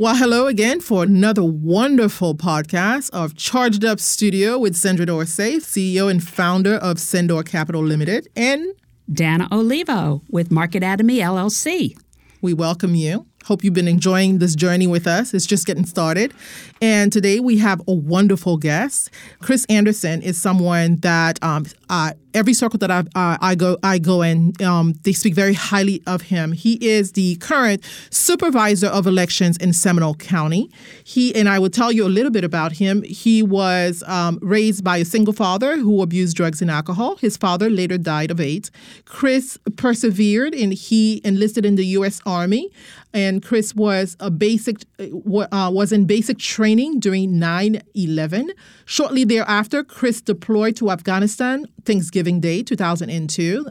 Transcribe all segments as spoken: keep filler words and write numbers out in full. Well, hello again for another wonderful podcast of Charged Up Studio with Sendor Safe, C E O and founder of Sendor Capital Limited, and Dana Olivo with Market Atomy, L L C. We welcome you. Hope you've been enjoying this journey with us. It's just getting started. And today we have a wonderful guest. Chris Anderson is someone that um, uh, every circle that I, uh, I go I go in, um, they speak very highly of him. He is the current supervisor of elections in Seminole County. He, and I will tell you a little bit about him. He was um, raised by a single father who abused drugs and alcohol. His father later died of AIDS. Chris persevered, and he enlisted in the U S Army. And Chris was a basic uh, was in basic training during nine eleven. Shortly thereafter, Chris deployed to Afghanistan Thanksgiving Day two thousand two.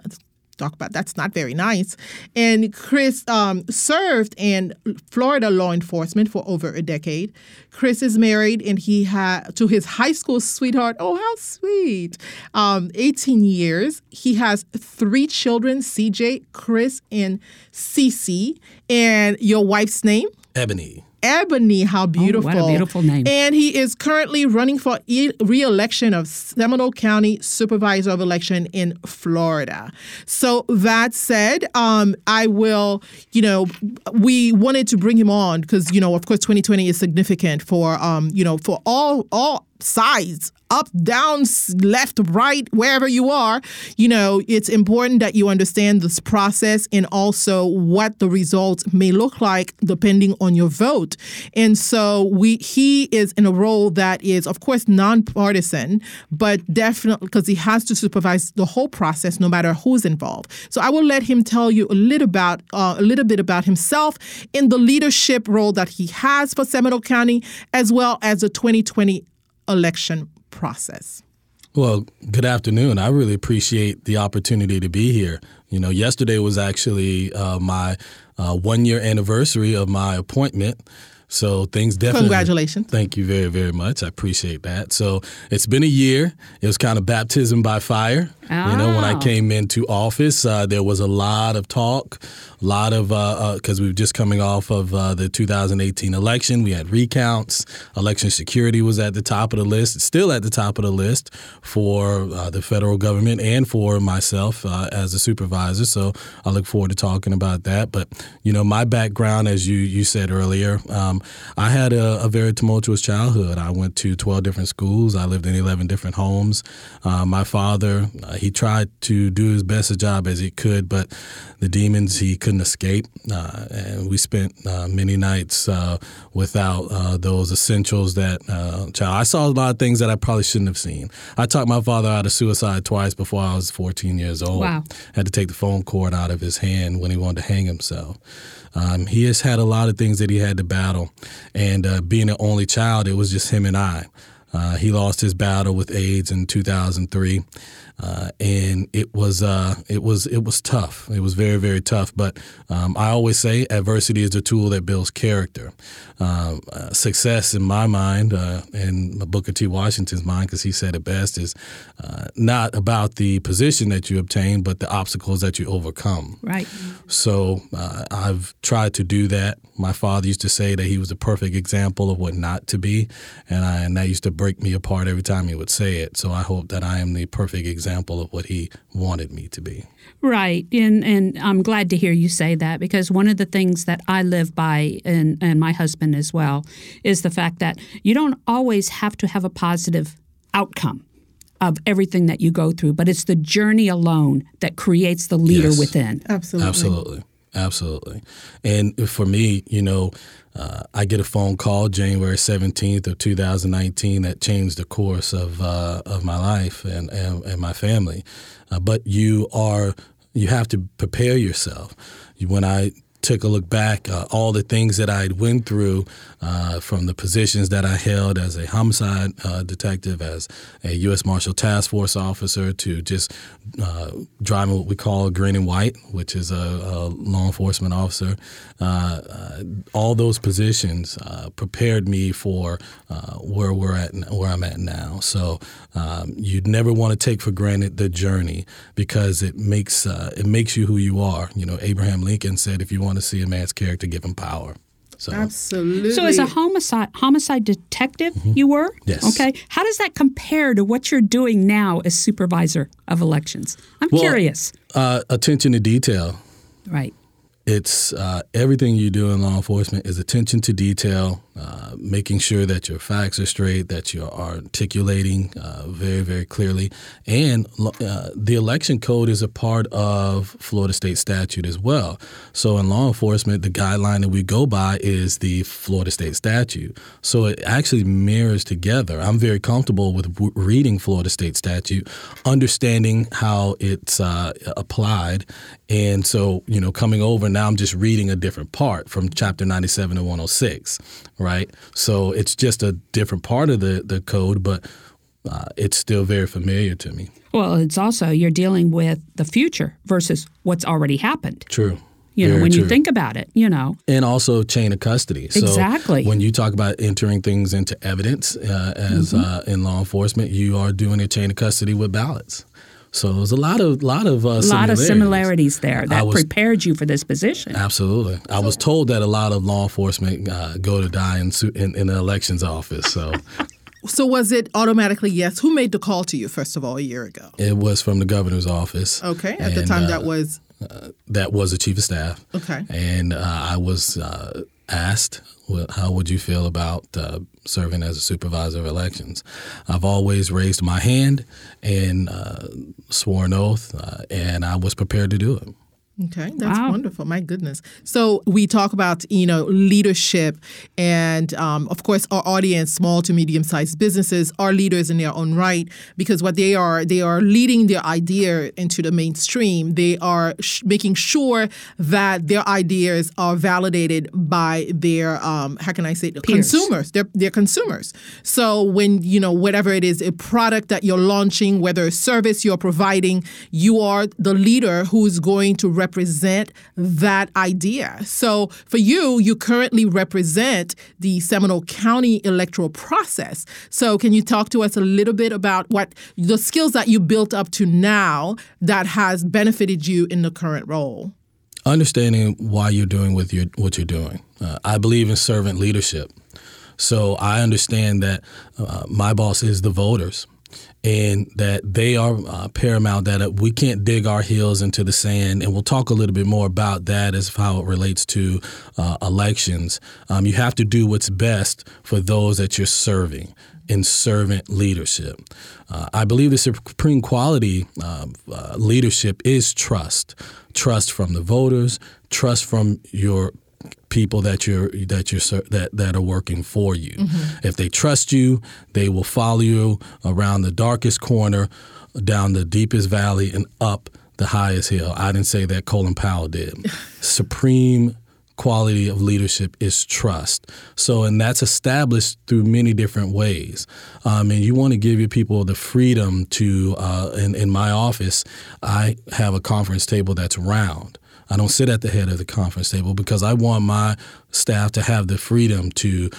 Talk about that's not very nice. And Chris um, served in Florida law enforcement for over a decade. Chris is married, and he had to his high school sweetheart. Oh, how sweet! Um, eighteen years. He has three children: C J, Chris, and Cece. And your wife's name? Ebony. Ebony, how beautiful. Oh, what a beautiful name. And he is currently running for e- re-election of Seminole County Supervisor of Election in Florida. So that said, um, I will, you know, we wanted to bring him on because, you know, of course, twenty twenty is significant for, um, you know, for all all sides, up, down, left, right, wherever you are. You know, it's important that you understand this process and also what the results may look like depending on your vote. And so we he is in a role that is, of course, nonpartisan, but definitely because he has to supervise the whole process, no matter who's involved. So I will let him tell you a little about uh, a little bit about himself in the leadership role that he has for Seminole County, as well as the twenty twenty election process. Well, good afternoon. I really appreciate the opportunity to be here. You know, yesterday was actually uh, my uh, one-year anniversary of my appointment. So things definitely... Congratulations. Thank you very, very much. I appreciate that. So it's been a year. It was kind of baptism by fire. Oh. You know, when I came into office, uh, there was a lot of talk, a lot of, because uh, uh, we were just coming off of uh, the two thousand eighteen election. We had recounts. Election security was at the top of the list. It's still at the top of the list for uh, the federal government and for myself uh, as a supervisor. So I look forward to talking about that. But, you know, my background, as you, you said earlier, um, I had a, a very tumultuous childhood. I went to twelve different schools. I lived in eleven different homes. Uh, my father, uh, he tried to do his best a job as he could, but the demons he couldn't escape. Uh, and we spent uh, many nights uh, without uh, those essentials that uh, child. I saw a lot of things that I probably shouldn't have seen. I talked my father out of suicide twice before I was fourteen years old. Wow. Had to take the phone cord out of his hand when he wanted to hang himself. Um, he has had a lot of things that he had to battle. And uh, being an only child, it was just him and I. Uh, he lost his battle with AIDS in two thousand three. Uh, and it was uh, it was it was tough. It was very, very tough. But um, I always say adversity is a tool that builds character. Uh, uh, success in my mind uh, and Booker T. Washington's mind, because he said it best, is uh, not about the position that you obtain, but the obstacles that you overcome. Right. So uh, I've tried to do that. My father used to say that he was the perfect example of what not to be. And, I, and that used to break me apart every time he would say it. So I hope that I am the perfect example. example of what he wanted me to be. Right. And and I'm glad to hear you say that, because one of the things that I live by, and, and my husband as well, is the fact that you don't always have to have a positive outcome of everything that you go through, but it's the journey alone that creates the leader yes. within. Absolutely. Absolutely. Absolutely. And for me, you know, Uh, I get a phone call January seventeenth of two thousand nineteen that changed the course of uh, of my life and, and, and my family. Uh, but you are you have to prepare yourself. When I took a look back, uh, all the things that I went through uh, from the positions that I held as a homicide uh, detective, as a U S Marshal Task Force officer, to just uh, driving what we call green and white, which is a, a law enforcement officer. Uh, uh, all those positions uh, prepared me for uh, where we're at, where I'm at now. So um, you'd never want to take for granted the journey, because it makes uh, it makes you who you are. You know, Abraham Lincoln said, if you want to see a man's character, give him power. So. Absolutely. So as a homicide homicide detective, mm-hmm. you were? Yes. Okay. How does that compare to what you're doing now as supervisor of elections? I'm well, curious. Uh, attention to detail. Right. It's uh, everything you do in law enforcement is attention to detail, uh, making sure that your facts are straight, that you are articulating uh, very, very clearly. And uh, the election code is a part of Florida state statute as well. So in law enforcement, the guideline that we go by is the Florida state statute. So it actually mirrors together. I'm very comfortable with w- reading Florida state statute, understanding how it's uh, applied. And so, you know, coming over now, I'm just reading a different part from Chapter ninety-seven to one oh six, right? So it's just a different part of the, the code, but uh, it's still very familiar to me. Well, it's also you're dealing with the future versus what's already happened. True. You know, when you think about it, you know. And also chain of custody. So exactly. When you talk about entering things into evidence uh, as mm-hmm. uh, in law enforcement, you are doing a chain of custody with ballots. So there's a lot of lot of uh, similarities. A lot of similarities there that was, prepared you for this position. Absolutely. I was told that a lot of law enforcement uh, go to die in, in in the elections office. So, so was it automatically yes? Who made the call to you, first of all, a year ago? It was from the governor's office. Okay. At and, the time, uh, that was? Uh, that was the chief of staff. Okay. And uh, I was uh, asked, well, how would you feel about uh, serving as a supervisor of elections? I've always raised my hand and uh, swore an oath, uh, and I was prepared to do it. Okay, that's wow. wonderful. My goodness. So we talk about, you know, leadership and, um, of course, our audience, small to medium-sized businesses, are leaders in their own right because what they are, they are leading their idea into the mainstream. They are sh- making sure that their ideas are validated by their, um, how can I say, peers. consumers, their, their consumers. So when, you know, whatever it is, a product that you're launching, whether a service you're providing, you are the leader who is going to represent represent that idea. So for you, you currently represent the Seminole County electoral process. So can you talk to us a little bit about what the skills that you built up to now that has benefited you in the current role? Understanding why you're doing with your, what you're doing. Uh, I believe in servant leadership. So I understand that uh, my boss is the voters. And that they are uh, paramount, that we can't dig our heels into the sand. And we'll talk a little bit more about that as how it relates to uh, elections. Um, you have to do what's best for those that you're serving in servant leadership. Uh, I believe the supreme quality of uh, leadership is trust, trust from the voters, trust from your people that you're that you're that that are working for you. Mm-hmm. If they trust you, they will follow you around the darkest corner, down the deepest valley, and up the highest hill. I didn't say that, Colin Powell did. Supreme quality of leadership is trust. So, and that's established through many different ways. Um, and you want to give your people the freedom to. Uh, in, in my office, I have a conference table that's round. I don't sit at the head of the conference table because I want my staff to have the freedom to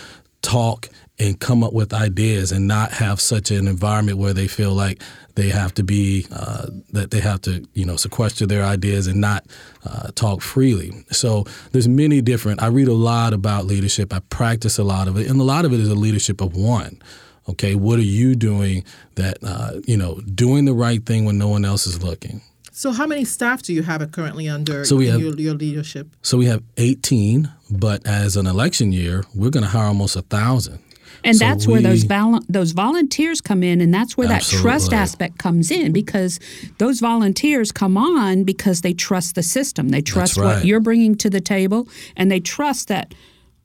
talk and come up with ideas and not have such an environment where they feel like they have to be, uh, that they have to, you know, sequester their ideas and not uh, talk freely. So there's many different, I read a lot about leadership. I practice a lot of it. And a lot of it is a leadership of one. Okay, what are you doing that, uh, you know, doing the right thing when no one else is looking? So how many staff do you have currently under so your, have, your leadership? So we have eighteen, but as an election year, we're going to hire almost one thousand. And so that's we, where those val- those volunteers come in, and that's where absolutely. That trust aspect comes in, because those volunteers come on because they trust the system. They trust right. what you're bringing to the table, and they trust that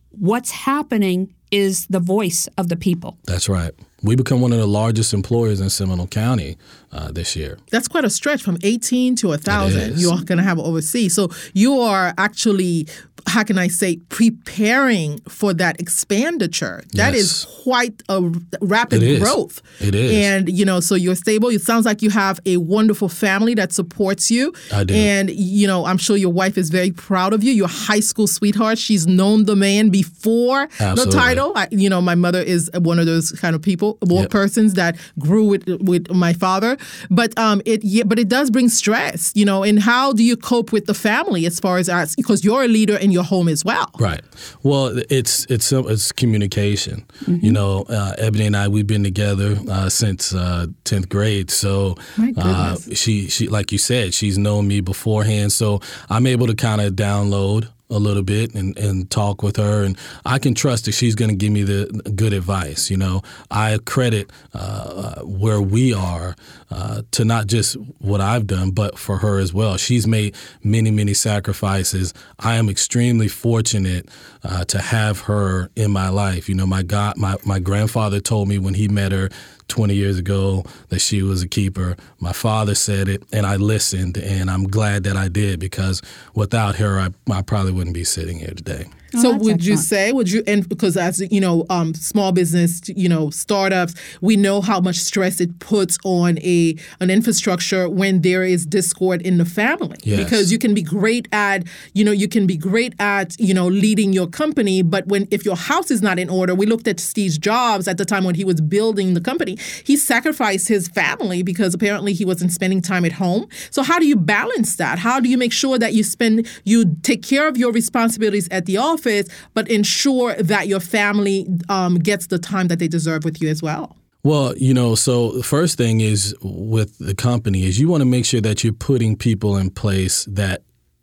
what's happening is the voice of the people. That's right. We become one of the largest employers in Seminole County uh, this year. That's quite a stretch from eighteen to one thousand you are going to have overseas. So you are actually, how can I say, preparing for that expenditure. That yes. is quite a rapid it growth. It is. And, you know, so you're stable. It sounds like you have a wonderful family that supports you. I do. And, you know, I'm sure your wife is very proud of you. Your high school sweetheart. She's known the man before Absolutely. The title. I, you know, my mother is one of those kind of people. More yep. persons that grew with with my father, But um, it yeah, but it does bring stress, you know. And how do you cope with the family as far as us? Because you're a leader in your home as well. Right. Well, it's it's it's communication. Mm-hmm. You know, uh, Ebony and I, we've been together uh, since uh, tenth grade. So uh, she she like you said, she's known me beforehand. So I'm able to kind of download a little bit and, and talk with her, and I can trust that she's going to give me the good advice. You know, I credit uh, where we are uh, to not just what I've done, but for her as well. She's made many, many sacrifices. I am extremely fortunate uh, to have her in my life. You know, my God, my, my grandfather told me when he met her twenty years ago that she was a keeper. My father said it, and I listened, and I'm glad that I did, because without her, I, I probably wouldn't be sitting here today. Oh, so would excellent. you say, would you, and because as you know, um, small business, you know, startups, we know how much stress it puts on a an infrastructure when there is discord in the family. Yes. Because you can be great at, you know, you can be great at, you know, leading your company. But when, if your house is not in order, we looked at Steve Jobs at the time when he was building the company, he sacrificed his family because apparently he wasn't spending time at home. So how do you balance that? How do you make sure that you spend, you take care of your responsibilities at the office, but ensure that your family um, gets the time that they deserve with you as well? Well, you know, so the first thing is with the company is you want to make sure that you're putting people in place that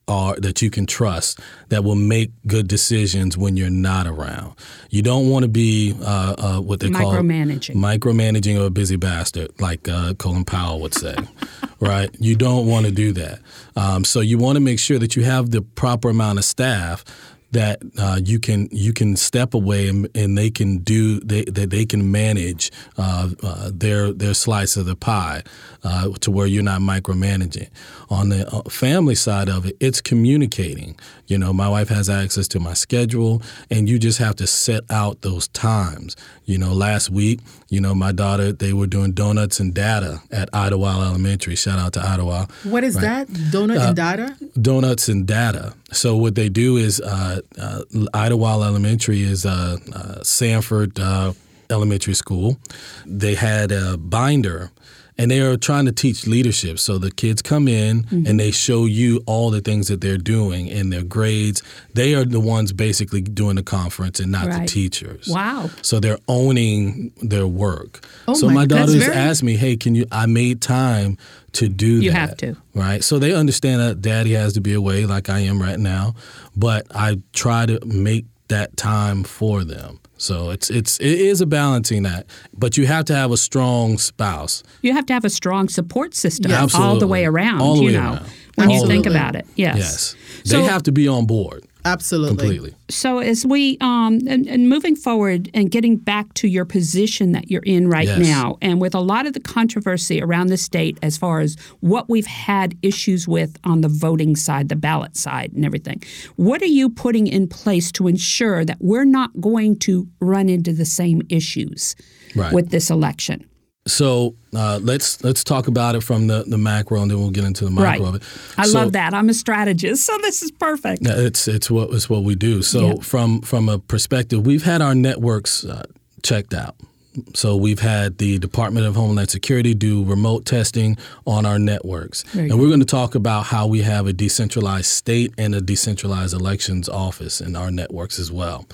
are that you can trust, that will make good decisions when you're not around. You don't want to be uh, uh, what they call micromanaging, micromanaging or a busy bastard, like uh, Colin Powell would say. Right. You don't want to do that. Um, so you want to make sure that you have the proper amount of staff that uh, you can you can step away and, and they can do they that they can manage uh, uh, their their slice of the pie uh, to where you're not micromanaging. On the family side of it, it's communicating. You know, my wife has access to my schedule, and you just have to set out those times. You know, last week, you know, my daughter, they were doing donuts and data at Idlewild Elementary. Shout out to Idlewild. What is right? that? Donut uh, and data? Donuts and data. So what they do is uh, uh, Idlewild Elementary is uh, uh, Sanford uh, Elementary School. They had a binder, and they are trying to teach leadership. So the kids come in, mm-hmm. and they show you all the things that they're doing and their grades. They are the ones basically doing the conference and not right. the teachers. Wow. So they're owning their work. Oh so my, my daughter's very... asked me, hey, can you, I made time to do you that. You have to. Right? So they understand that daddy has to be away like I am right now, but I try to make that time for them. So it's it's it is a balancing act, but you have to have a strong spouse. You have to have a strong support system yeah, all the way around, all the you way know, around. when absolutely. you think about it. Yes. Yes. They so, have to be on board. Absolutely. Completely. So as we um, and, and moving forward and getting back to your position that you're in right yes. now, and with a lot of the controversy around the state as far as what we've had issues with on the voting side, the ballot side and everything, what are you putting in place to ensure that we're not going to run into the same issues right. with this election? So uh, let's let's talk about it from the, the macro, and then we'll get into the micro right. of it. I so, love that. I'm a strategist, so this is perfect. It's it's what it's what we do. So yeah. from from a perspective, we've had our networks uh, checked out. So we've had the Department of Homeland Security do remote testing on our networks. And we're going to talk about how we have a decentralized state and a decentralized elections office in our networks as well.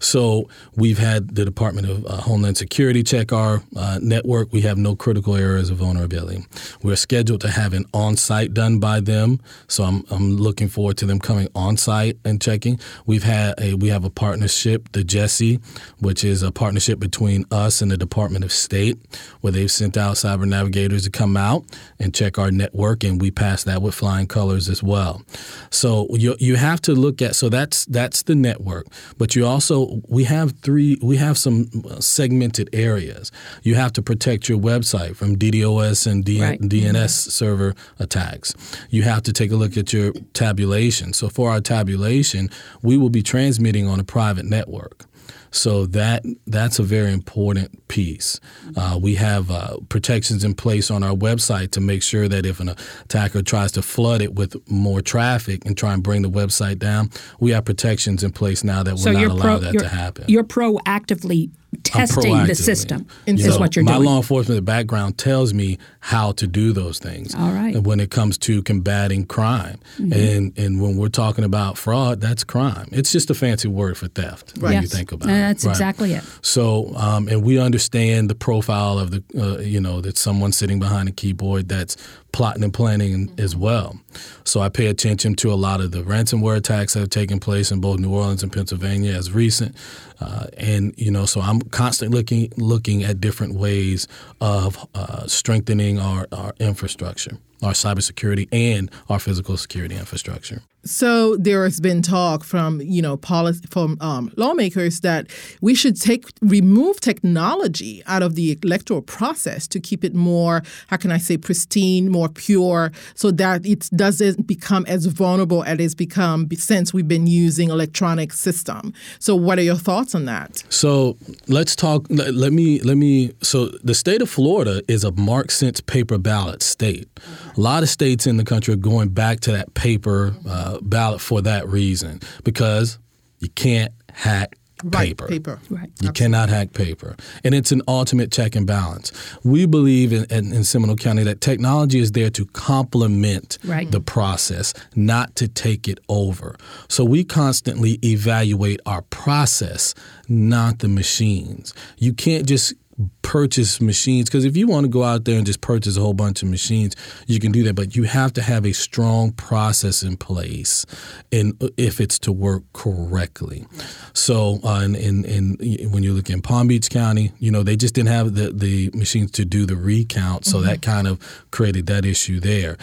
So we've had the Department of uh, Homeland Security check our uh, network. We have no critical areas of vulnerability. We're scheduled to have an on-site done by them. So I'm, I'm looking forward to them coming on-site and checking. We've had a, we have a partnership, the Jesse, which is a partnership between us and the Department of State, where they've sent out cyber navigators to come out and check our network, and we pass that with flying colors as well. So you you have to look at so that's that's the network, but you also we have three we have some segmented areas. You have to protect your website from DDoS and D- right. D N S yeah. server attacks. You have to take a look at your tabulation. So for our tabulation, we will be transmitting on a private network. So that that's a very important piece. Uh, we have uh, protections in place on our website to make sure that if an attacker tries to flood it with more traffic and try and bring the website down, we have protections in place now that will so not allow pro, that to happen. You're proactively testing the system is so what you're my doing. My law enforcement background tells me how to do those things. All right. When it comes to combating crime. Mm-hmm. And and when we're talking about fraud, that's crime. It's just a fancy word for theft right. when yes. you think about and it. That's right? exactly it. So, um, and we understand the profile of the, uh, you know, that someone sitting behind a keyboard that's plotting and planning mm-hmm. as well. So I pay attention to a lot of the ransomware attacks that have taken place in both New Orleans and Pennsylvania as recent. Uh, and, you know, so I'm constantly looking looking at different ways of uh, strengthening our, our infrastructure, our cybersecurity and our physical security infrastructure. So there has been talk from, you know, policy, from um, lawmakers that we should take remove technology out of the electoral process to keep it more, how can I say, pristine, more pure, so that it doesn't become as vulnerable as it's become since we've been using electronic system. So what are your thoughts on that? So let's talk. Let, let me let me. So the state of Florida is a mark since paper ballot state. A lot of states in the country are going back to that paper uh, ballot for that reason, because you can't hack paper. Right, paper. Right. You Absolutely. cannot hack paper. And it's an ultimate check and balance. We believe in, in, in Seminole County that technology is there to complement right. the process, not to take it over. So we constantly evaluate our process, not the machines. You can't just purchase machines, because if you want to go out there and just purchase a whole bunch of machines, you can do that, but you have to have a strong process in place, and if it's to work correctly. So uh, and, and, and when you look in Palm Beach County, you know, they just didn't have the, the machines to do the recount, so mm-hmm. that kind of created that issue there.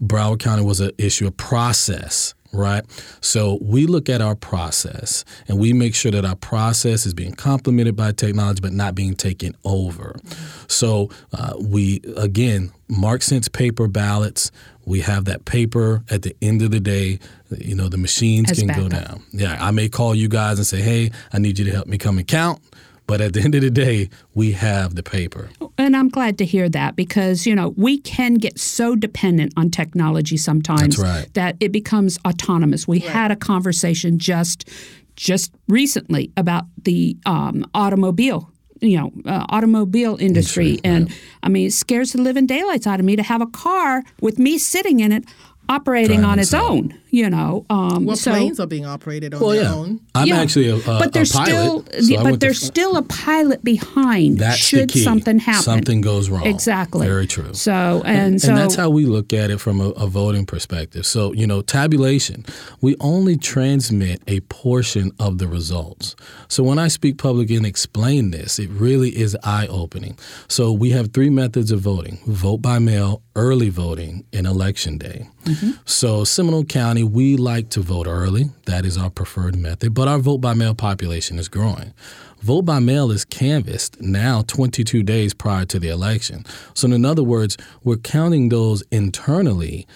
Broward County was an issue of process. Right. So we look at our process and we make sure that our process is being complemented by technology, but not being taken over. So uh, we, again, mark since paper ballots. We have that paper at the end of the day. You know, the machines As can backup. go down. Yeah. I may call you guys and say, hey, I need you to help me come and count. But at the end of the day, we have the paper. And I'm glad to hear that, because, you know, we can get so dependent on technology sometimes right. that it becomes autonomous. We right. had a conversation just just recently about the um, automobile, you know, uh, automobile industry. Right. And right. I mean, it scares the living daylights out of me to have a car with me sitting in it operating Trying on its own, you know. Um, well, so, planes are being operated on well, their yeah. own. I'm yeah. actually a, a, but there's a pilot. Still, so but there's still a pilot behind that's should the key. something happen. Something goes wrong. Exactly. Very true. So and, and so. And that's how we look at it from a, a voting perspective. So, you know, tabulation, we only transmit a portion of the results. So when I speak public and explain this, it really is eye-opening. So we have three methods of voting: vote by mail, early voting, and election day. Mm-hmm. So Seminole County, we like to vote early. That is our preferred method. But our vote-by-mail population is growing. Vote-by-mail is canvassed now twenty-two days prior to the election. So in other words, we're counting those internally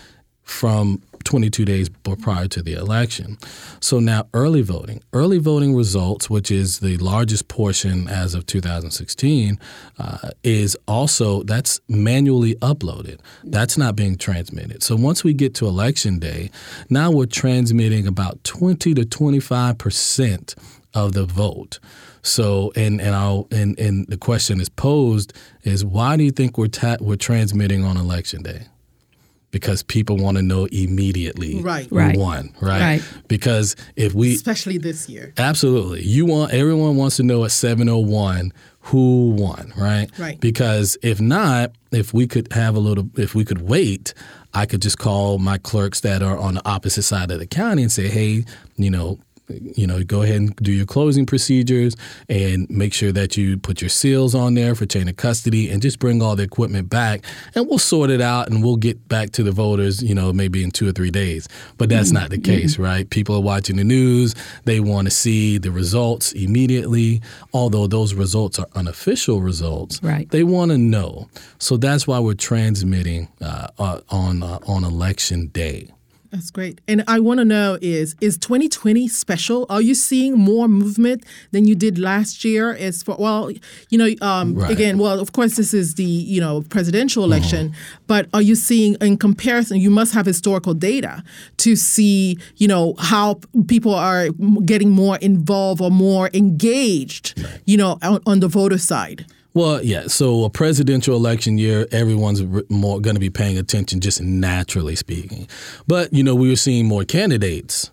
from twenty-two days prior to the election. So now early voting. Early voting results, which is the largest portion as of two thousand sixteen, uh, is also, that's manually uploaded. That's not being transmitted. So once we get to election day, now we're transmitting about twenty to twenty-five percent of the vote. So and and I'll and, and the question is posed is, why do you think we're ta- we're transmitting on election day? Because people want to know immediately right. who right. won, right? right? Because if we... Especially this year. Absolutely. You want Everyone wants to know at seven oh one who won, right? Right. Because if not, if we could have a little... If we could wait, I could just call my clerks that are on the opposite side of the county and say, hey, you know, you know, go ahead and do your closing procedures and make sure that you put your seals on there for chain of custody and just bring all the equipment back, and we'll sort it out and we'll get back to the voters, you know, maybe in two or three days. But that's mm-hmm. not the case, mm-hmm. right? People are watching the news. They want to see the results immediately. Although those results are unofficial results, right. they want to know. So that's why we're transmitting uh, on, uh, on election day. That's great. And I want to know is, is twenty twenty special? Are you seeing more movement than you did last year? As for, well, you know, um, right. again, well, of course, this is the, you know, presidential election, mm-hmm. but are you seeing in comparison, you must have historical data to see, you know, how people are getting more involved or more engaged, right. you know, on, on the voter side? Well, yeah. So a presidential election year, everyone's more going to be paying attention, just naturally speaking. But, you know, we were seeing more candidates,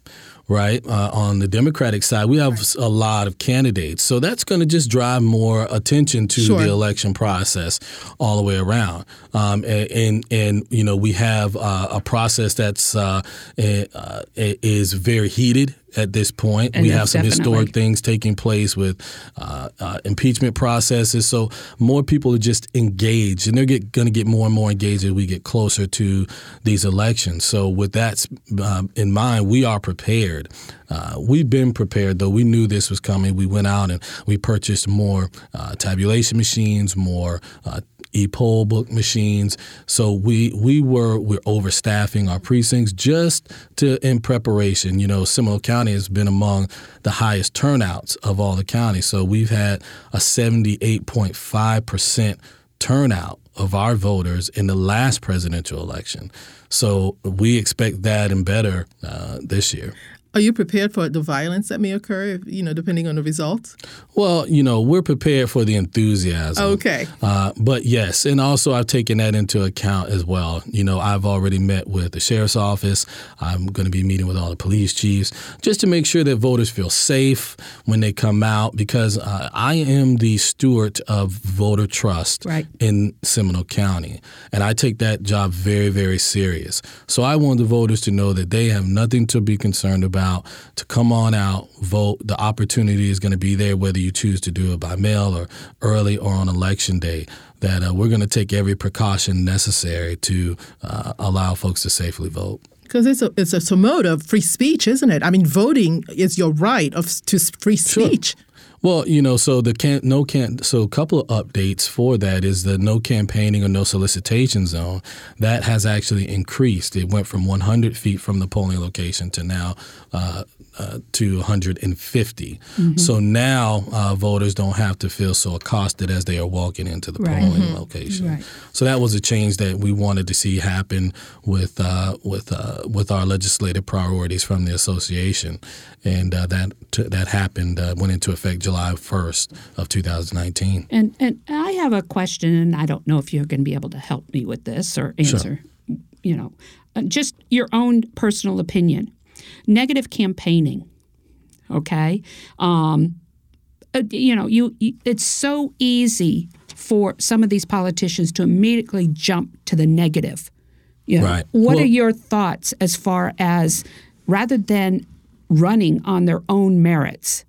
right? Uh, on the Democratic side, we have right. a lot of candidates. So that's going to just drive more attention to sure. the election process all the way around. Um, and, and, and, you know, we have uh, a process that's uh, a, uh, is very heated. At this point, and we have some definitely. historic things taking place with uh, uh, impeachment processes. So more people are just engaged, and they're going to get more and more engaged as we get closer to these elections. So with that um, in mind, we are prepared. Uh, we've been prepared, though. We knew this was coming. We went out and we purchased more uh, tabulation machines, more uh, e-poll book machines. So we we were we're overstaffing our precincts just to in preparation. You know, Seminole County has been among the highest turnouts of all the counties. So we've had a seventy-eight point five percent turnout of our voters in the last presidential election. So we expect that and better uh, this year. Are you prepared for the violence that may occur, you know, depending on the results? Well, you know, we're prepared for the enthusiasm. Okay. Uh, but yes, and also I've taken that into account as well. You know, I've already met with the sheriff's office. I'm going to be meeting with all the police chiefs just to make sure that voters feel safe when they come out, because uh, I am the steward of voter trust right. in Seminole County, and I take that job very, very serious. So I want the voters to know that they have nothing to be concerned about. To come on out, vote. The opportunity is going to be there, whether you choose to do it by mail or early or on election day, that uh, we're going to take every precaution necessary to uh, allow folks to safely vote. Because it's a, it's a, it's a mode of free speech, isn't it? I mean, voting is your right of to free speech. Sure. Well, you know, so the can no can so a couple of updates for that is the no campaigning or no solicitation zone that has actually increased. It went from one hundred feet from the polling location to now uh, uh, to one hundred fifty. Mm-hmm. So now uh, voters don't have to feel so accosted as they are walking into the right. polling mm-hmm. location. Right. So that was a change that we wanted to see happen with uh, with uh, with our legislative priorities from the association, and uh, that t- that happened uh, went into effect July first of twenty nineteen. And and I have a question, and I don't know if you're going to be able to help me with this or answer, sure. you know, just your own personal opinion. Negative campaigning, okay? Um, you know, you, you it's so easy for some of these politicians to immediately jump to the negative. You know? Right. What well, are your thoughts as far as rather than running on their own merits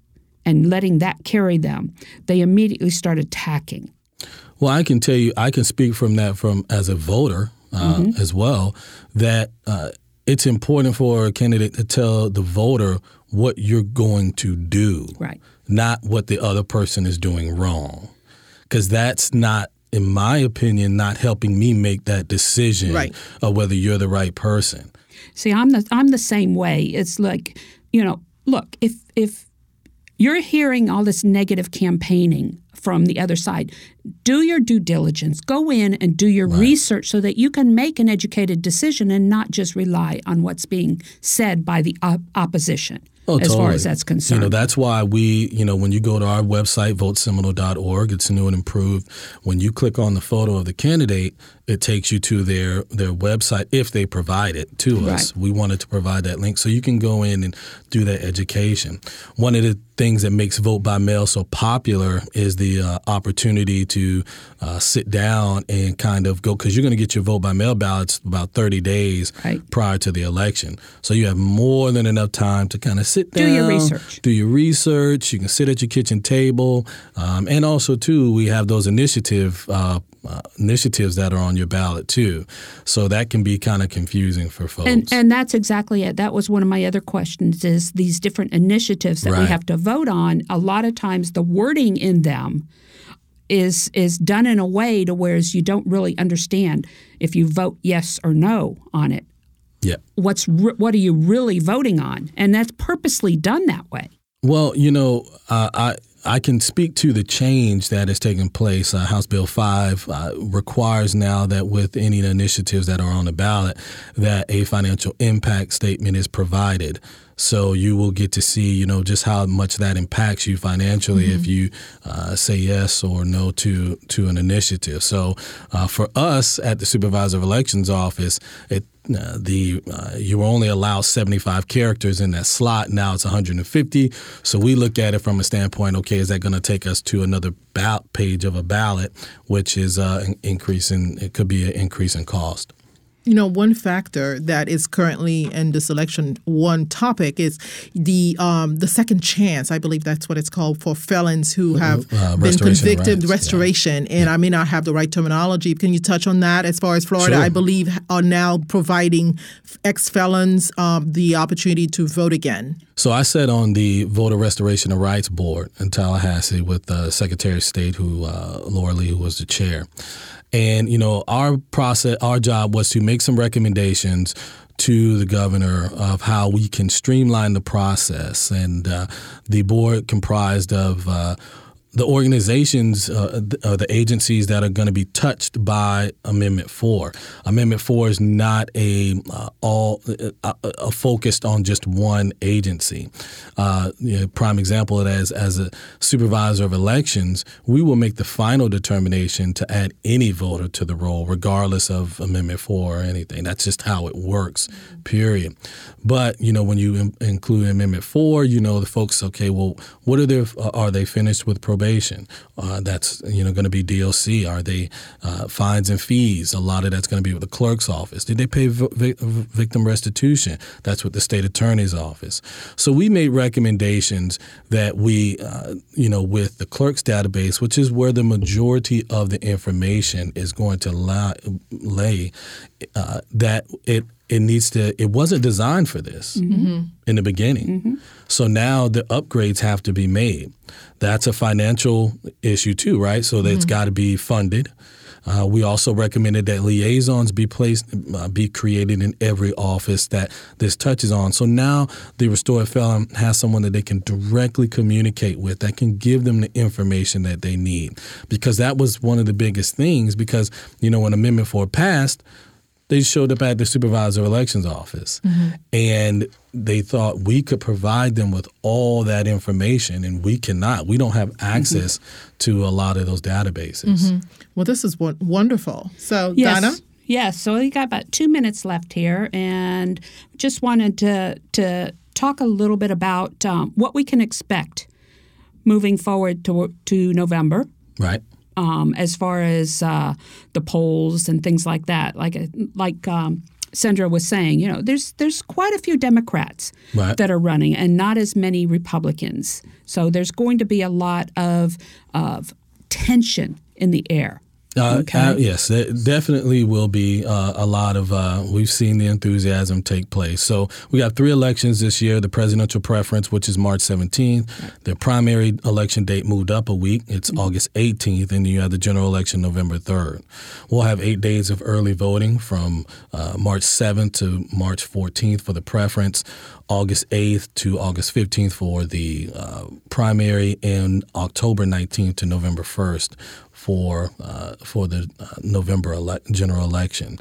and letting that carry them, they immediately start attacking? Well, I can tell you, I can speak from that from as a voter uh, mm-hmm. as well, that uh, it's important for a candidate to tell the voter what you're going to do, right. not what the other person is doing wrong, because that's not, in my opinion, not helping me make that decision right. of whether you're the right person. See, I'm the I'm the same way. It's like, you know, look, if if. you're hearing all this negative campaigning from the other side. Do your due diligence. Go in and do your right. research so that you can make an educated decision and not just rely on what's being said by the op- opposition. Oh, as totally. Far as that's concerned. You know, that's why we, you know, when you go to our website, vote seminole dot org, it's new and improved. When you click on the photo of the candidate, it takes you to their their website if they provide it to right. us. We wanted to provide that link so you can go in and do that education. One of the things that makes vote by mail so popular is the uh, opportunity to uh, sit down and kind of go, because you're going to get your vote by mail ballots about thirty days right. prior to the election. So you have more than enough time to kind of sit Sit down, do your research. Do your research. You can sit at your kitchen table, um, and also too, we have those initiative uh, uh, initiatives that are on your ballot too. So that can be kind of confusing for folks. And, and that's exactly it. That was one of my other questions: is these different initiatives that right. we have to vote on. A lot of times, the wording in them is is done in a way to whereas you don't really understand if you vote yes or no on it. Yeah. What's re- what are you really voting on? And that's purposely done that way. Well, you know, uh, I I can speak to the change that has taken place. Uh, House Bill five uh, requires now that with any initiatives that are on the ballot, that a financial impact statement is provided. So you will get to see, you know, just how much that impacts you financially mm-hmm. if you uh, say yes or no to to an initiative. So uh, for us at the Supervisor of Elections Office, it, uh, the uh, you were only allowed seventy-five characters in that slot. Now it's one hundred fifty. So we look at it from a standpoint, okay, is that going to take us to another ba- page of a ballot, which is uh, an increase in, it could be an increase in cost. You know, one factor that is currently in this election, one topic is the um, the second chance. I believe that's what it's called for felons who have uh, been convicted. Rights. Restoration. Yeah. And yeah. I may not have the right terminology. Can you touch on that? As far as Florida, sure. I believe are now providing ex-felons um, the opportunity to vote again. So I sat on the Voter Restoration of Rights Board in Tallahassee with the uh, Secretary of State, who uh, Laura Lee, who was the chair. And, you know, our process, our job was to make some recommendations to the governor of how we can streamline the process. And uh, the board comprised of uh, the organizations, uh, th- uh, the agencies that are going to be touched by Amendment four. Amendment four is not a uh, all uh, uh, focused on just one agency. Uh, you know, prime example of that is as a supervisor of elections, we will make the final determination to add any voter to the roll, regardless of Amendment four or anything. That's just how it works, period. But, you know, when you in- include Amendment four, you know, the folks, okay, well, what are their, uh, are they finished with probation? Uh, that's, you know, going to be D O C. Are they uh, fines and fees? A lot of that's going to be with the clerk's office. Did they pay vi- victim restitution? That's with the state attorney's office. So we made recommendations that we, uh, you know, with the clerk's database, which is where the majority of the information is going to lie, lay, uh, that it It needs to. It wasn't designed for this mm-hmm. in the beginning. Mm-hmm. So now the upgrades have to be made. That's a financial issue too, right? So mm-hmm. it's got to be funded. Uh, we also recommended that liaisons be placed, uh, be created in every office that this touches on. So now the restored felon has someone that they can directly communicate with that can give them the information that they need, because that was one of the biggest things. Because, you know, when Amendment four passed, they showed up at the Supervisor of Elections Office, mm-hmm. and they thought we could provide them with all that information, and we cannot. We don't have access mm-hmm. to a lot of those databases. Mm-hmm. Well, this is wonderful. So, yes. Donna? Yes. So we got about two minutes left here, and just wanted to, to talk a little bit about um, what we can expect moving forward to, to November. Right. Um, as far as uh, the polls and things like that, like like um, Sendor was saying, you know, there's there's quite a few Democrats right. that are running, and not as many Republicans. So there's going to be a lot of of tension in the air. Uh, okay. uh, yes, there definitely will be uh, a lot of, uh, we've seen the enthusiasm take place. So we got three elections this year, the presidential preference, which is March seventeenth. The primary election date moved up a week. It's mm-hmm. August eighteenth, and you have the general election November third. We'll have eight days of early voting from uh, March seventh to March fourteenth for the preference, August eighth to August fifteenth for the uh, primary, and October nineteenth to November first for uh, for the uh, November ele- general election.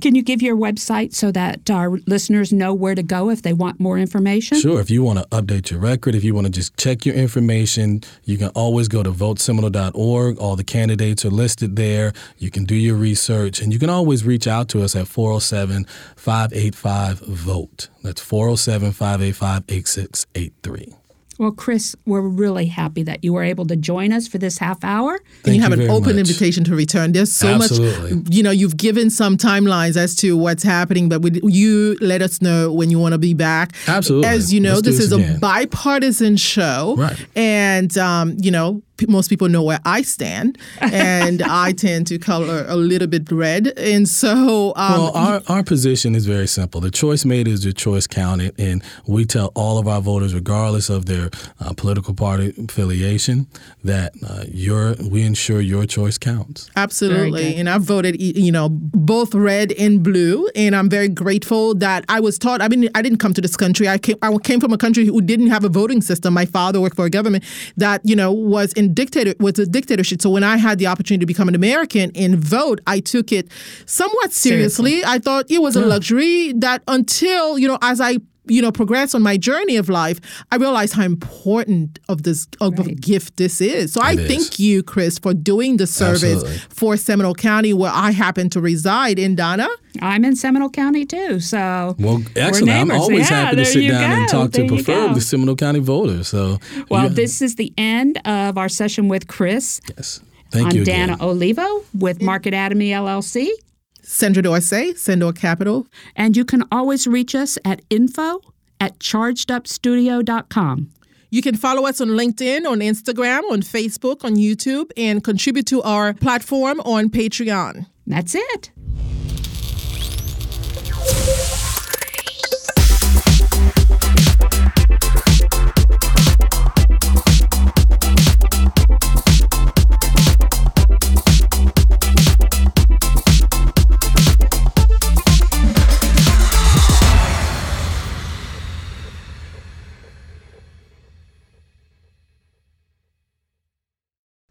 Can you give your website so that our listeners know where to go if they want more information? Sure. If you want to update your record, if you want to just check your information, you can always go to vote seminole dot org. All the candidates are listed there. You can do your research, and you can always reach out to us at four oh seven, five eight five, VOTE. That's four oh seven, five eight five, eight six eight three. Well, Chris, we're really happy that you were able to join us for this half hour. Thank and you have you an open much. invitation to return. There's so Absolutely. much, you know, you've given some timelines as to what's happening, but we, you let us know when you want to be back. Absolutely. As you know, Let's this is again. a bipartisan show. Right. And, um, you know, most people know where I stand, and I tend to color a little bit red. And so... Um, well, our, our position is very simple. The choice made is the choice counted, and we tell all of our voters, regardless of their uh, political party affiliation, that uh, your we ensure your choice counts. Absolutely. And I voted, you know, both red and blue, and I'm very grateful that I was taught... I mean, I didn't come to this country. I came, I came from a country who didn't have a voting system. My father worked for a government that, you know, was in dictator was a dictatorship. So when I had the opportunity to become an American and vote, I took it somewhat seriously. seriously. I thought it was yeah. a luxury that until, you know, as I you know, progress on my journey of life, I realized how important of this of right. a gift this is. So it I is. thank you, Chris, for doing the service Absolutely. for Seminole County, where I happen to reside. In Donna? I'm in Seminole County, too. So well, actually, I'm always yeah, happy to sit down go. and talk there to preferably Seminole County voters. So, Well, yeah. this is the end of our session with Chris. Yes. Thank I'm you again. Dana Olivo with Market Atomy, L L C. Sandra Dorsey, Sendor Capital. And you can always reach us at info at charged up studio dot com. You can follow us on LinkedIn, on Instagram, on Facebook, on YouTube, and contribute to our platform on Patreon. That's it.